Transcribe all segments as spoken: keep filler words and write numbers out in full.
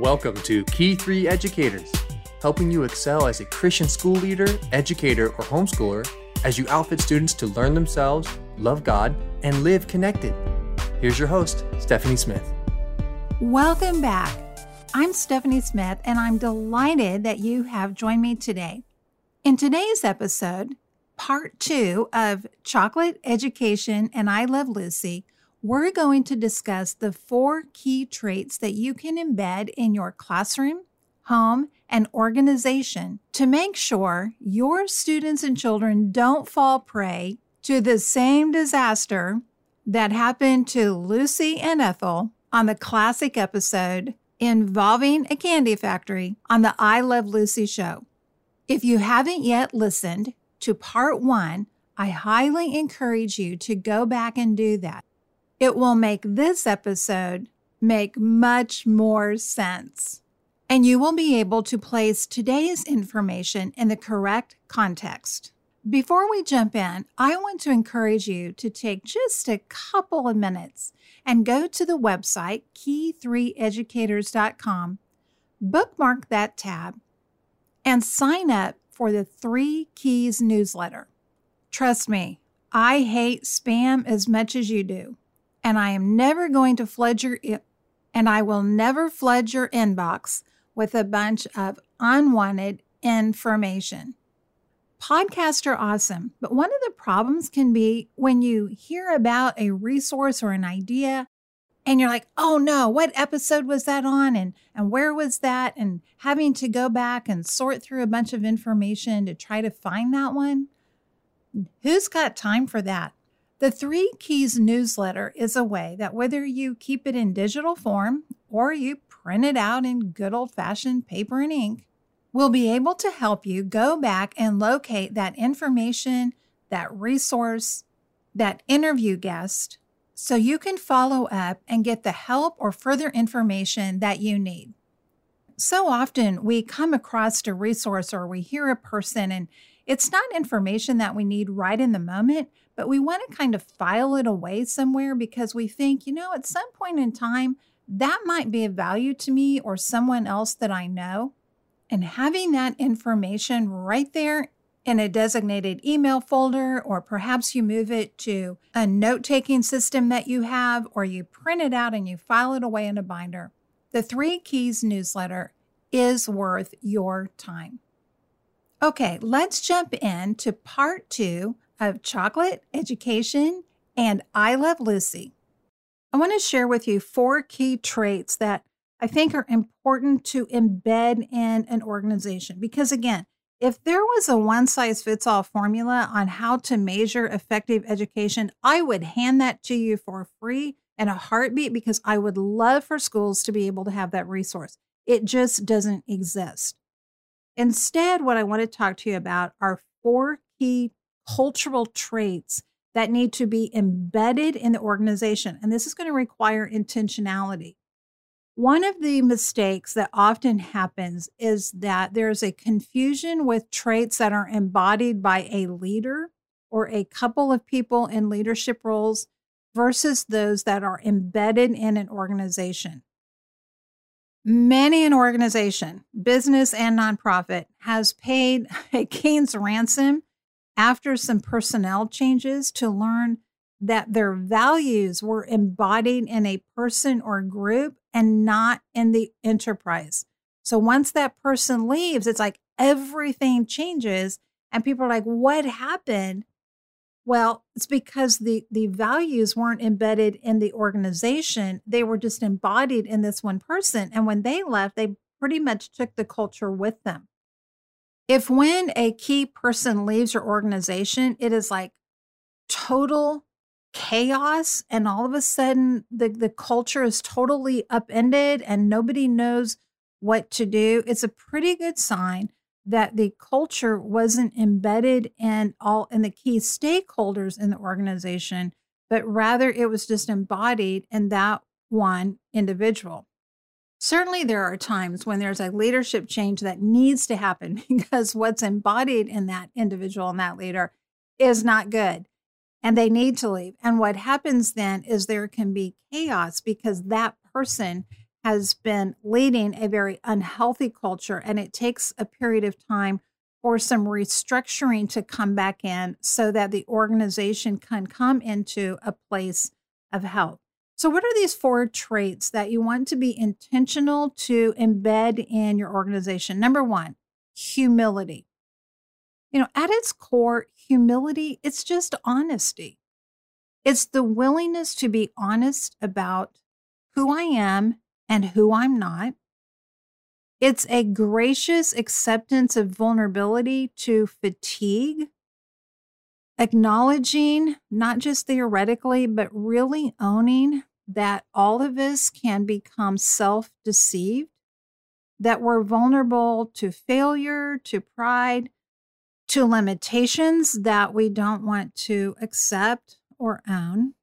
Welcome to Key three Educators, helping you excel as a Christian school leader, educator, or homeschooler as you outfit students to learn themselves, love God, and live connected. Here's your host, Stephanie Smith. Welcome back. I'm Stephanie Smith, and I'm delighted that you have joined me today. In today's episode, part two of Chocolate Education and I Love Lucy, we're going to discuss the four key traits that you can embed in your classroom, home, and organization to make sure your students and children don't fall prey to the same disaster that happened to Lucy and Ethel on the classic episode involving a candy factory on the I Love Lucy show. If you haven't yet listened to part one, I highly encourage you to go back and do that. It will make this episode make much more sense, and you will be able to place today's information in the correct context. Before we jump in, I want to encourage you to take just a couple of minutes and go to the website, key three educators dot com, bookmark that tab, and sign up for the Three Keys newsletter. Trust me, I hate spam as much as you do. And I am never going to flood your, and I will never flood your inbox with a bunch of unwanted information. Podcasts are awesome, but one of the problems can be when you hear about a resource or an idea, and you're like, oh no, what episode was that on, and, and where was that, and having to go back and sort through a bunch of information to try to find that one. Who's got time for that? The Three Keys newsletter is a way that whether you keep it in digital form or you print it out in good old-fashioned paper and ink, we'll be able to help you go back and locate that information, that resource, that interview guest, so you can follow up and get the help or further information that you need. So often we come across a resource or we hear a person, and it's not information that we need right in the moment, but we want to kind of file it away somewhere because we think, you know, at some point in time, that might be of value to me or someone else that I know. And having that information right there in a designated email folder, or perhaps you move it to a note-taking system that you have, or you print it out and you file it away in a binder. The Three Keys newsletter is worth your time. Okay, let's jump into part two of Chocolate Education and I Love Lucy. I want to share with you four key traits that I think are important to embed in an organization. Because again, if there was a one-size-fits-all formula on how to measure effective education, I would hand that to you for free in a heartbeat, because I would love for schools to be able to have that resource. It just doesn't exist. Instead, what I want to talk to you about are four key cultural traits that need to be embedded in the organization. And this is going to require intentionality. One of the mistakes that often happens is that there's a confusion with traits that are embodied by a leader or a couple of people in leadership roles versus those that are embedded in an organization. Many an organization, business and nonprofit, has paid a king's ransom after some personnel changes to learn that their values were embodied in a person or group and not in the enterprise. So once that person leaves, it's like everything changes and people are like, what happened? Well, it's because the, the values weren't embedded in the organization. They were just embodied in this one person. And when they left, they pretty much took the culture with them. If when a key person leaves your organization, it is like total chaos, and all of a sudden the, the culture is totally upended and nobody knows what to do, it's a pretty good sign that the culture wasn't embedded in all in the key stakeholders in the organization, but rather it was just embodied in that one individual. Certainly, there are times when there's a leadership change that needs to happen because what's embodied in that individual and that leader is not good, and they need to leave. And what happens then is there can be chaos because that person has been leading a very unhealthy culture, and it takes a period of time or some restructuring to come back in so that the organization can come into a place of health. So what are these four traits that you want to be intentional to embed in your organization? Number one, humility. You know, at its core, humility, it's just honesty. It's the willingness to be honest about who I am and who I'm not. It's a gracious acceptance of vulnerability to fatigue, acknowledging not just theoretically, but really owning that all of us can become self-deceived, that we're vulnerable to failure, to pride, to limitations that we don't want to accept or own.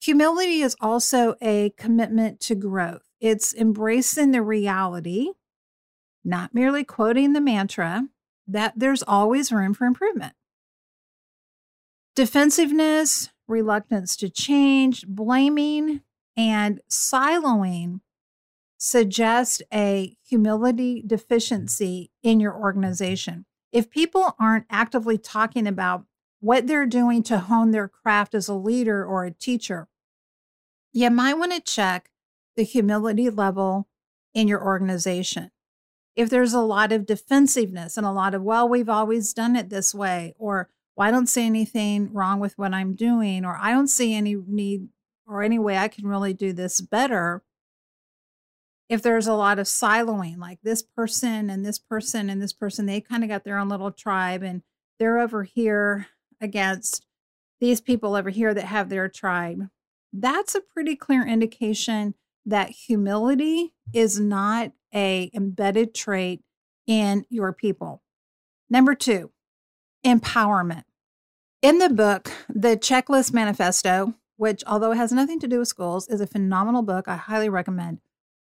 Humility is also a commitment to growth. It's embracing the reality, not merely quoting the mantra, that there's always room for improvement. Defensiveness, reluctance to change, blaming, and siloing suggest a humility deficiency in your organization. If people aren't actively talking about what they're doing to hone their craft as a leader or a teacher, you might want to check the humility level in your organization. If there's a lot of defensiveness and a lot of, well, we've always done it this way, or, well, I don't see anything wrong with what I'm doing, or I don't see any need or any way I can really do this better. If there's a lot of siloing, like this person and this person and this person, they kind of got their own little tribe and they're over here against these people over here that have their tribe, that's a pretty clear indication that humility is not an embedded trait in your people. Number two, empowerment. In the book, The Checklist Manifesto, which, although it has nothing to do with schools, is a phenomenal book I highly recommend.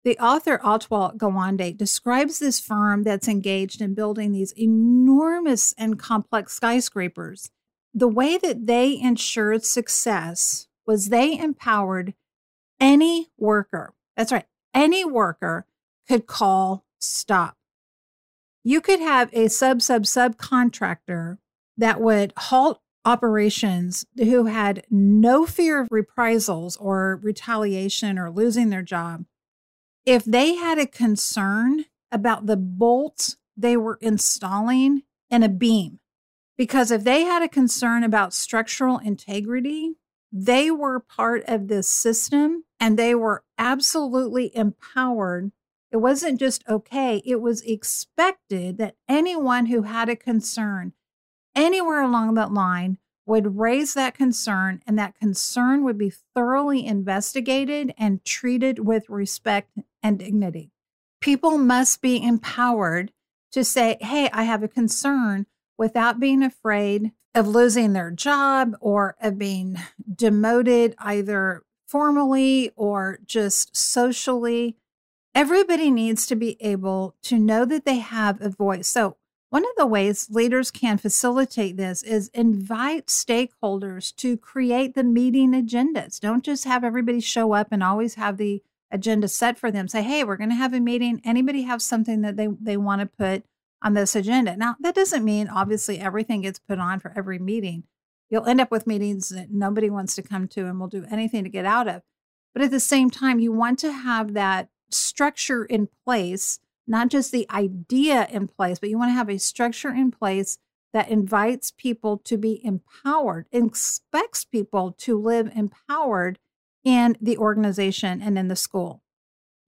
The author, Atul Gawande, describes this firm that's engaged in building these enormous and complex skyscrapers. The way that they ensured success was they empowered any worker. That's right. Any worker could call stop. You could have a sub, sub, sub contractor that would halt operations who had no fear of reprisals or retaliation or losing their job. If they had a concern about the bolts they were installing in a beam, because if they had a concern about structural integrity, they were part of this system and they were absolutely empowered. It wasn't just okay, it was expected that anyone who had a concern anywhere along that line would raise that concern, and that concern would be thoroughly investigated and treated with respect and dignity. People must be empowered to say, hey, I have a concern, without being afraid of losing their job or of being demoted either formally or just socially. Everybody needs to be able to know that they have a voice. So one of the ways leaders can facilitate this is invite stakeholders to create the meeting agendas. Don't just have everybody show up and always have the agenda set for them. Say, hey, we're going to have a meeting. Anybody have something that they, they want to put on this agenda? Now, that doesn't mean, obviously, everything gets put on for every meeting. You'll end up with meetings that nobody wants to come to and will do anything to get out of. But at the same time, you want to have that structure in place, not just the idea in place, but you want to have a structure in place that invites people to be empowered, expects people to live empowered in the organization and in the school.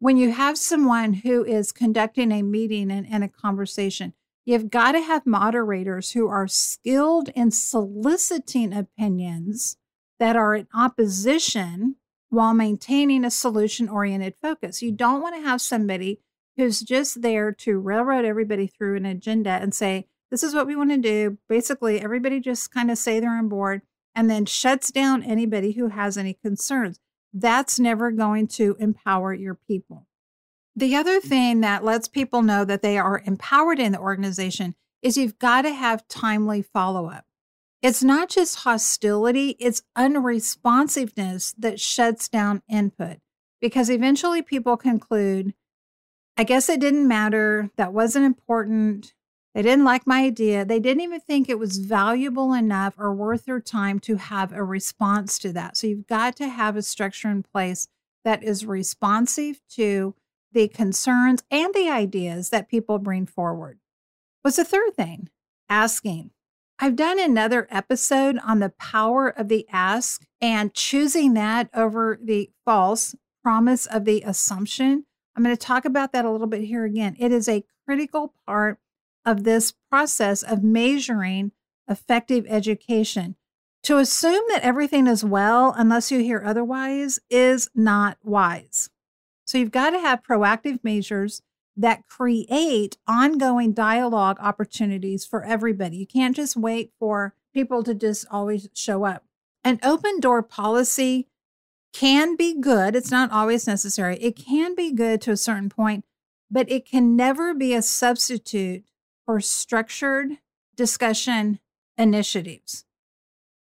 When you have someone who is conducting a meeting and, and a conversation, you've got to have moderators who are skilled in soliciting opinions that are in opposition while maintaining a solution-oriented focus. You don't want to have somebody who's just there to railroad everybody through an agenda and say, this is what we want to do. Basically, everybody just kind of say they're on board and then shuts down anybody who has any concerns. That's never going to empower your people. The other thing that lets people know that they are empowered in the organization is you've got to have timely follow-up. It's not just hostility, it's unresponsiveness that shuts down input. because eventually people conclude, I guess it didn't matter, that wasn't important, they didn't like my idea, they didn't even think it was valuable enough or worth their time to have a response to that. So you've got to have a structure in place that is responsive to the concerns and the ideas that people bring forward. What's the third thing? Asking. I've done another episode on the power of the ask and choosing that over the false promise of the assumption. I'm going to talk about that a little bit here again. It is a critical part of this process of measuring effective education. To assume that everything is well, unless you hear otherwise, is not wise. So you've got to have proactive measures that create ongoing dialogue opportunities for everybody. You can't just wait for people to just always show up. An open door policy can be good. It's not always necessary. It can be good to a certain point, but it can never be a substitute for structured discussion initiatives.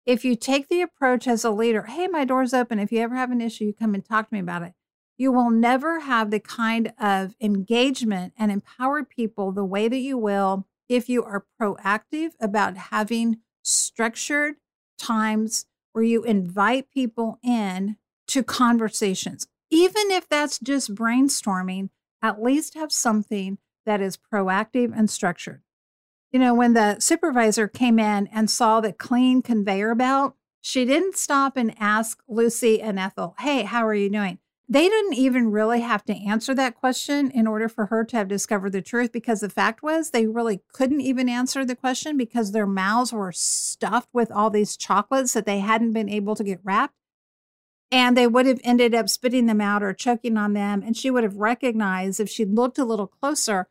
If you take the approach as a leader, hey, my door's open. If you ever have an issue, you come and talk to me about it. You will never have the kind of engagement and empower people the way that you will if you are proactive about having structured times where you invite people in to conversations. Even if that's just brainstorming, at least have something that is proactive and structured. You know, when the supervisor came in and saw the clean conveyor belt, she didn't stop and ask Lucy and Ethel, hey, how are you doing? They didn't even really have to answer that question in order for her to have discovered the truth, because the fact was they really couldn't even answer the question because their mouths were stuffed with all these chocolates that they hadn't been able to get wrapped. And they would have ended up spitting them out or choking on them. And she would have recognized if she looked a little closer,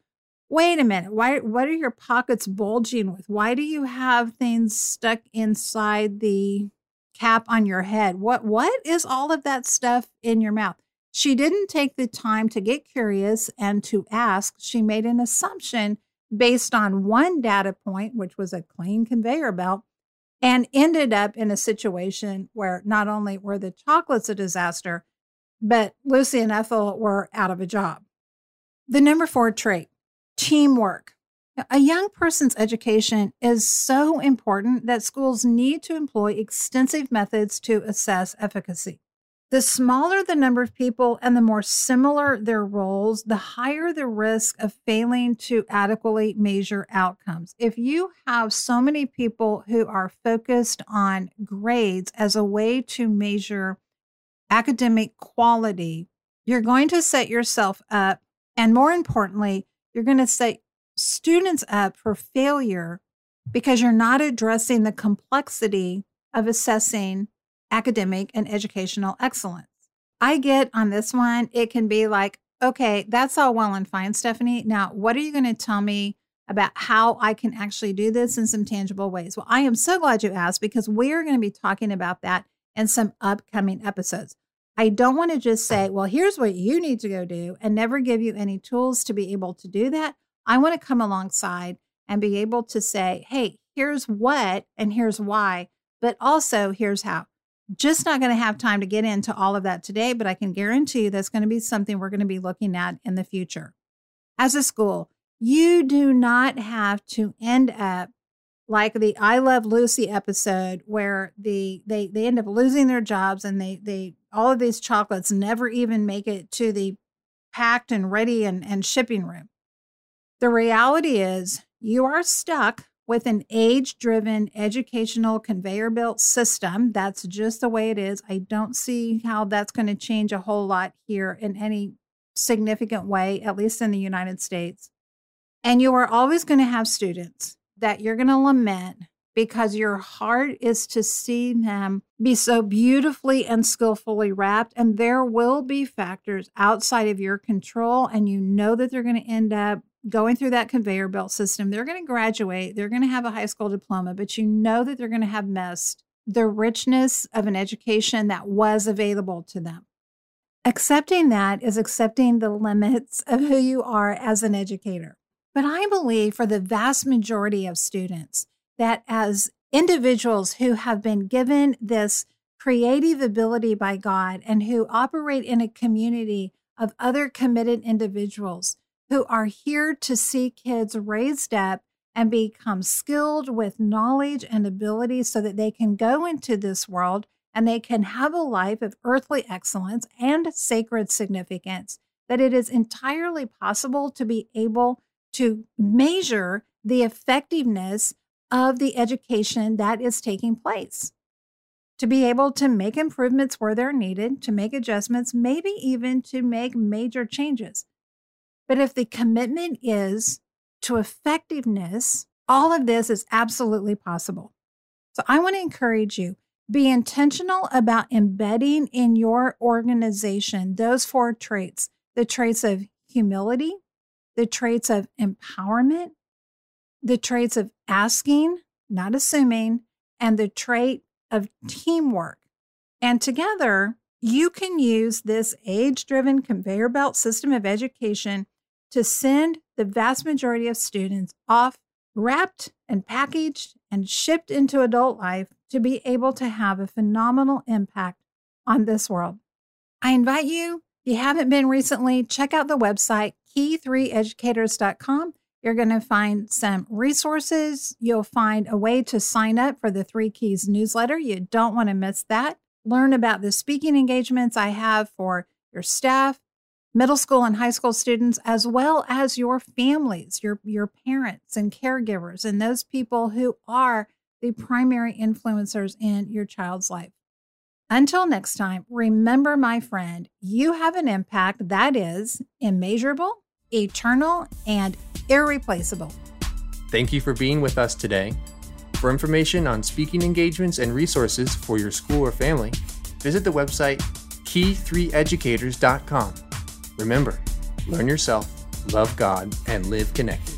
wait a minute, why, what are your pockets bulging with? Why do you have things stuck inside the cap on your head? What, what is all of that stuff in your mouth? She didn't take the time to get curious and to ask. She made an assumption based on one data point, which was a clean conveyor belt, and ended up in a situation where not only were the chocolates a disaster, but Lucy and Ethel were out of a job. The number four trait, teamwork. A young person's education is so important that schools need to employ extensive methods to assess efficacy. The smaller the number of people and the more similar their roles, the higher the risk of failing to adequately measure outcomes. If you have so many people who are focused on grades as a way to measure academic quality, you're going to set yourself up, and more importantly, you're going to set students up for failure because you're not addressing the complexity of assessing academic and educational excellence. I get on this one, it can be like, okay, that's all well and fine, Stephanie. Now, what are you going to tell me about how I can actually do this in some tangible ways? Well, I am so glad you asked, because we are going to be talking about that in some upcoming episodes. I don't want to just say, well, here's what you need to go do, and never give you any tools to be able to do that. I want to come alongside and be able to say, hey, here's what and here's why, but also here's how. Just not going to have time to get into all of that today, but I can guarantee you that's going to be something we're going to be looking at in the future. As a school, you do not have to end up like the I Love Lucy episode where the they, they end up losing their jobs and they they all of these chocolates never even make it to the packed and ready and, and shipping room. The reality is you are stuck with an age-driven educational conveyor belt system. That's just the way it is. I don't see how that's going to change a whole lot here in any significant way, at least in the United States. And you are always going to have students that you're going to lament because your heart is to see them be so beautifully and skillfully wrapped. And there will be factors outside of your control, and you know that they're going to end up going through that conveyor belt system. They're going to graduate, they're going to have a high school diploma, but you know that they're going to have missed the richness of an education that was available to them. Accepting that is accepting the limits of who you are as an educator. But I believe for the vast majority of students that as individuals who have been given this creative ability by God and who operate in a community of other committed individuals who are here to see kids raised up and become skilled with knowledge and ability so that they can go into this world and they can have a life of earthly excellence and sacred significance, that it is entirely possible to be able to measure the effectiveness of the education that is taking place, to be able to make improvements where they're needed, to make adjustments, maybe even to make major changes. But if the commitment is to effectiveness, all of this is absolutely possible. So I want to encourage you, be intentional about embedding in your organization those four traits, the traits of humility, the traits of empowerment, the traits of asking, not assuming, and the trait of teamwork. And together, you can use this age-driven conveyor belt system of education to send the vast majority of students off wrapped and packaged and shipped into adult life to be able to have a phenomenal impact on this world. I invite you, if you haven't been recently, check out the website, key three educators dot com. You're going to find some resources. You'll find a way to sign up for the Three Keys newsletter. You don't want to miss that. Learn about the speaking engagements I have for your staff, middle school and high school students, as well as your families, your, your parents and caregivers, and those people who are the primary influencers in your child's life. Until next time, remember, my friend, you have an impact that is immeasurable, eternal, and irreplaceable. Thank you for being with us today. For information on speaking engagements and resources for your school or family, visit the website key three educators dot com. Remember, learn yourself, love God, and live connected.